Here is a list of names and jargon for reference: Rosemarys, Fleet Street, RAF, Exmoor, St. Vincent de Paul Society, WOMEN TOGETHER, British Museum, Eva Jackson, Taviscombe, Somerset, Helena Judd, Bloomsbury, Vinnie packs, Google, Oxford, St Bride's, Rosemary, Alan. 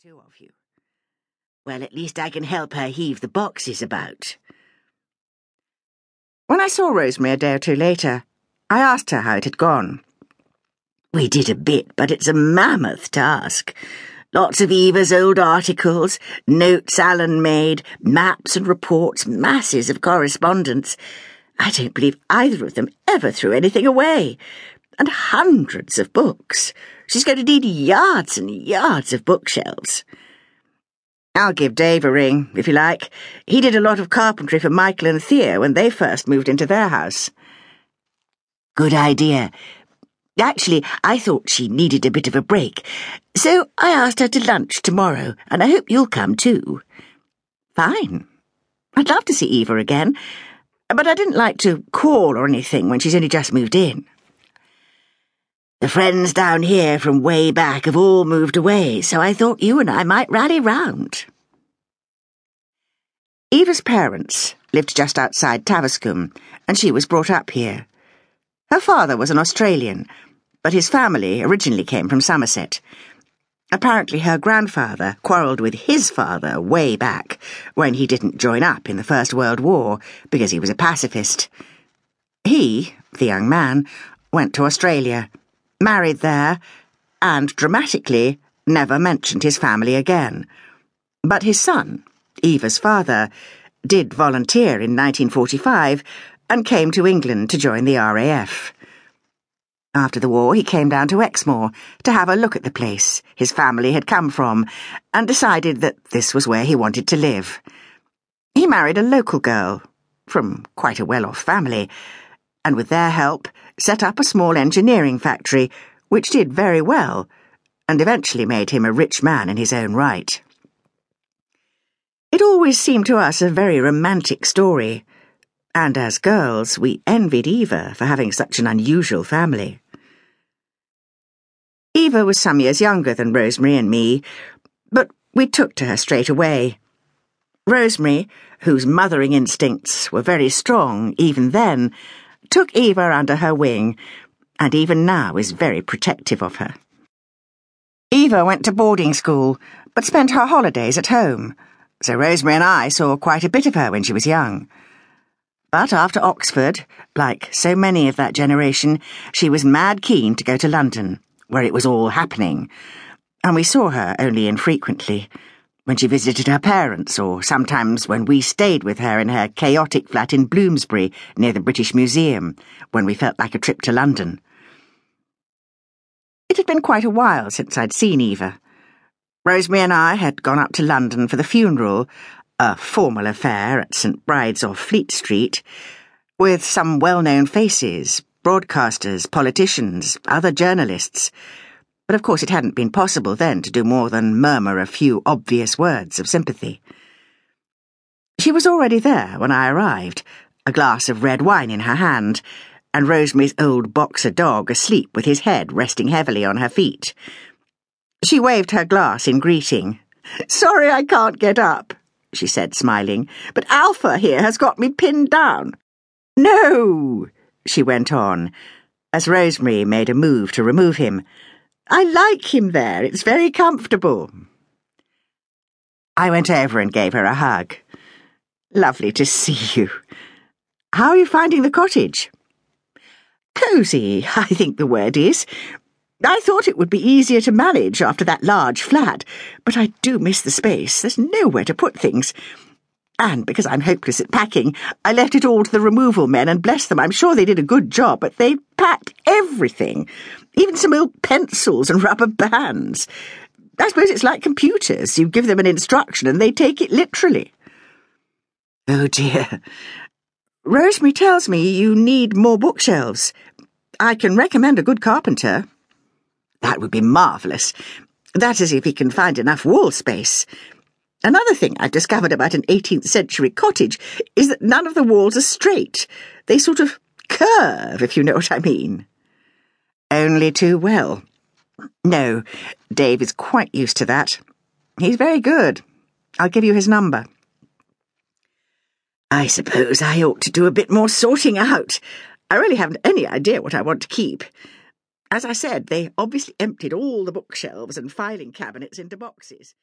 two of you. Well, at least I can help her heave the boxes about. When I saw Rosemary a day or two later, I asked her how it had gone. We did a bit, but it's a mammoth task. Lots of Eva's old articles, notes Alan made, maps and reports, masses of correspondence. I don't believe either of them ever threw anything away. And hundreds of books. She's going to need yards and yards of bookshelves. I'll give Dave a ring, if you like. He did a lot of carpentry for Michael and Thea when they first moved into their house. Good idea. Actually, I thought she needed a bit of a break, so I asked her to lunch tomorrow, and I hope you'll come too. Fine. I'd love to see Eva again, but I didn't like to call or anything when she's only just moved in. The friends down here from way back have all moved away, so I thought you and I might rally round. Eva's parents lived just outside Taviscombe, and she was brought up here. Her father was an Australian, but his family originally came from Somerset. Apparently her grandfather quarrelled with his father way back, when he didn't join up in the First World War, because he was a pacifist. He, the young man, went to Australia, married there, and dramatically never mentioned his family again. But his son, Eva's father, did volunteer in 1945 and came to England to join the RAF. After the war, he came down to Exmoor to have a look at the place his family had come from and decided that this was where he wanted to live. He married a local girl from quite a well-off family, and with their help, set up a small engineering factory, which did very well, and eventually made him a rich man in his own right. It always seemed to us a very romantic story, and as girls we envied Eva for having such an unusual family. Eva was some years younger than Rosemary and me, but we took to her straight away. Rosemary, whose mothering instincts were very strong even then, took Eva under her wing, and even now is very protective of her. Eva went to boarding school, but spent her holidays at home, so Rosemary and I saw quite a bit of her when she was young. But after Oxford, like so many of that generation, she was mad keen to go to London, where it was all happening, and we saw her only infrequently, when she visited her parents, or sometimes when we stayed with her in her chaotic flat in Bloomsbury, near the British Museum, when we felt like a trip to London. It had been quite a while since I'd seen Eva. Rosemary and I had gone up to London for the funeral, a formal affair at St Bride's off Fleet Street, with some well-known faces, broadcasters, politicians, other journalists. But of course it hadn't been possible then to do more than murmur a few obvious words of sympathy. She was already there when I arrived, a glass of red wine in her hand, and Rosemary's old boxer dog asleep with his head resting heavily on her feet. She waved her glass in greeting. "Sorry I can't get up," she said, smiling, "but Alpha here has got me pinned down." "No," she went on, as Rosemary made a move to remove him. "I like him there. It's very comfortable." I went over and gave her a hug. "Lovely to see you. How are you finding the cottage?" "Cosy, I think the word is. I thought it would be easier to manage after that large flat, but I do miss the space. There's nowhere to put things. And because I'm hopeless at packing, I left it all to the removal men, and bless them, I'm sure they did a good job, but they packed everything, even some old pencils and rubber bands. I suppose it's like computers. You give them an instruction and they take it literally." "Oh dear. Rosemary tells me you need more bookshelves. I can recommend a good carpenter." "That would be marvellous. That is if he can find enough wall space. Another thing I've discovered about an 18th-century cottage is that none of the walls are straight. They sort of curve, if you know what I mean." "Only too well. No, Dave is quite used to that. He's very good. I'll give you his number." "I suppose I ought to do a bit more sorting out. I really haven't any idea what I want to keep. As I said, they obviously emptied all the bookshelves and filing cabinets into boxes."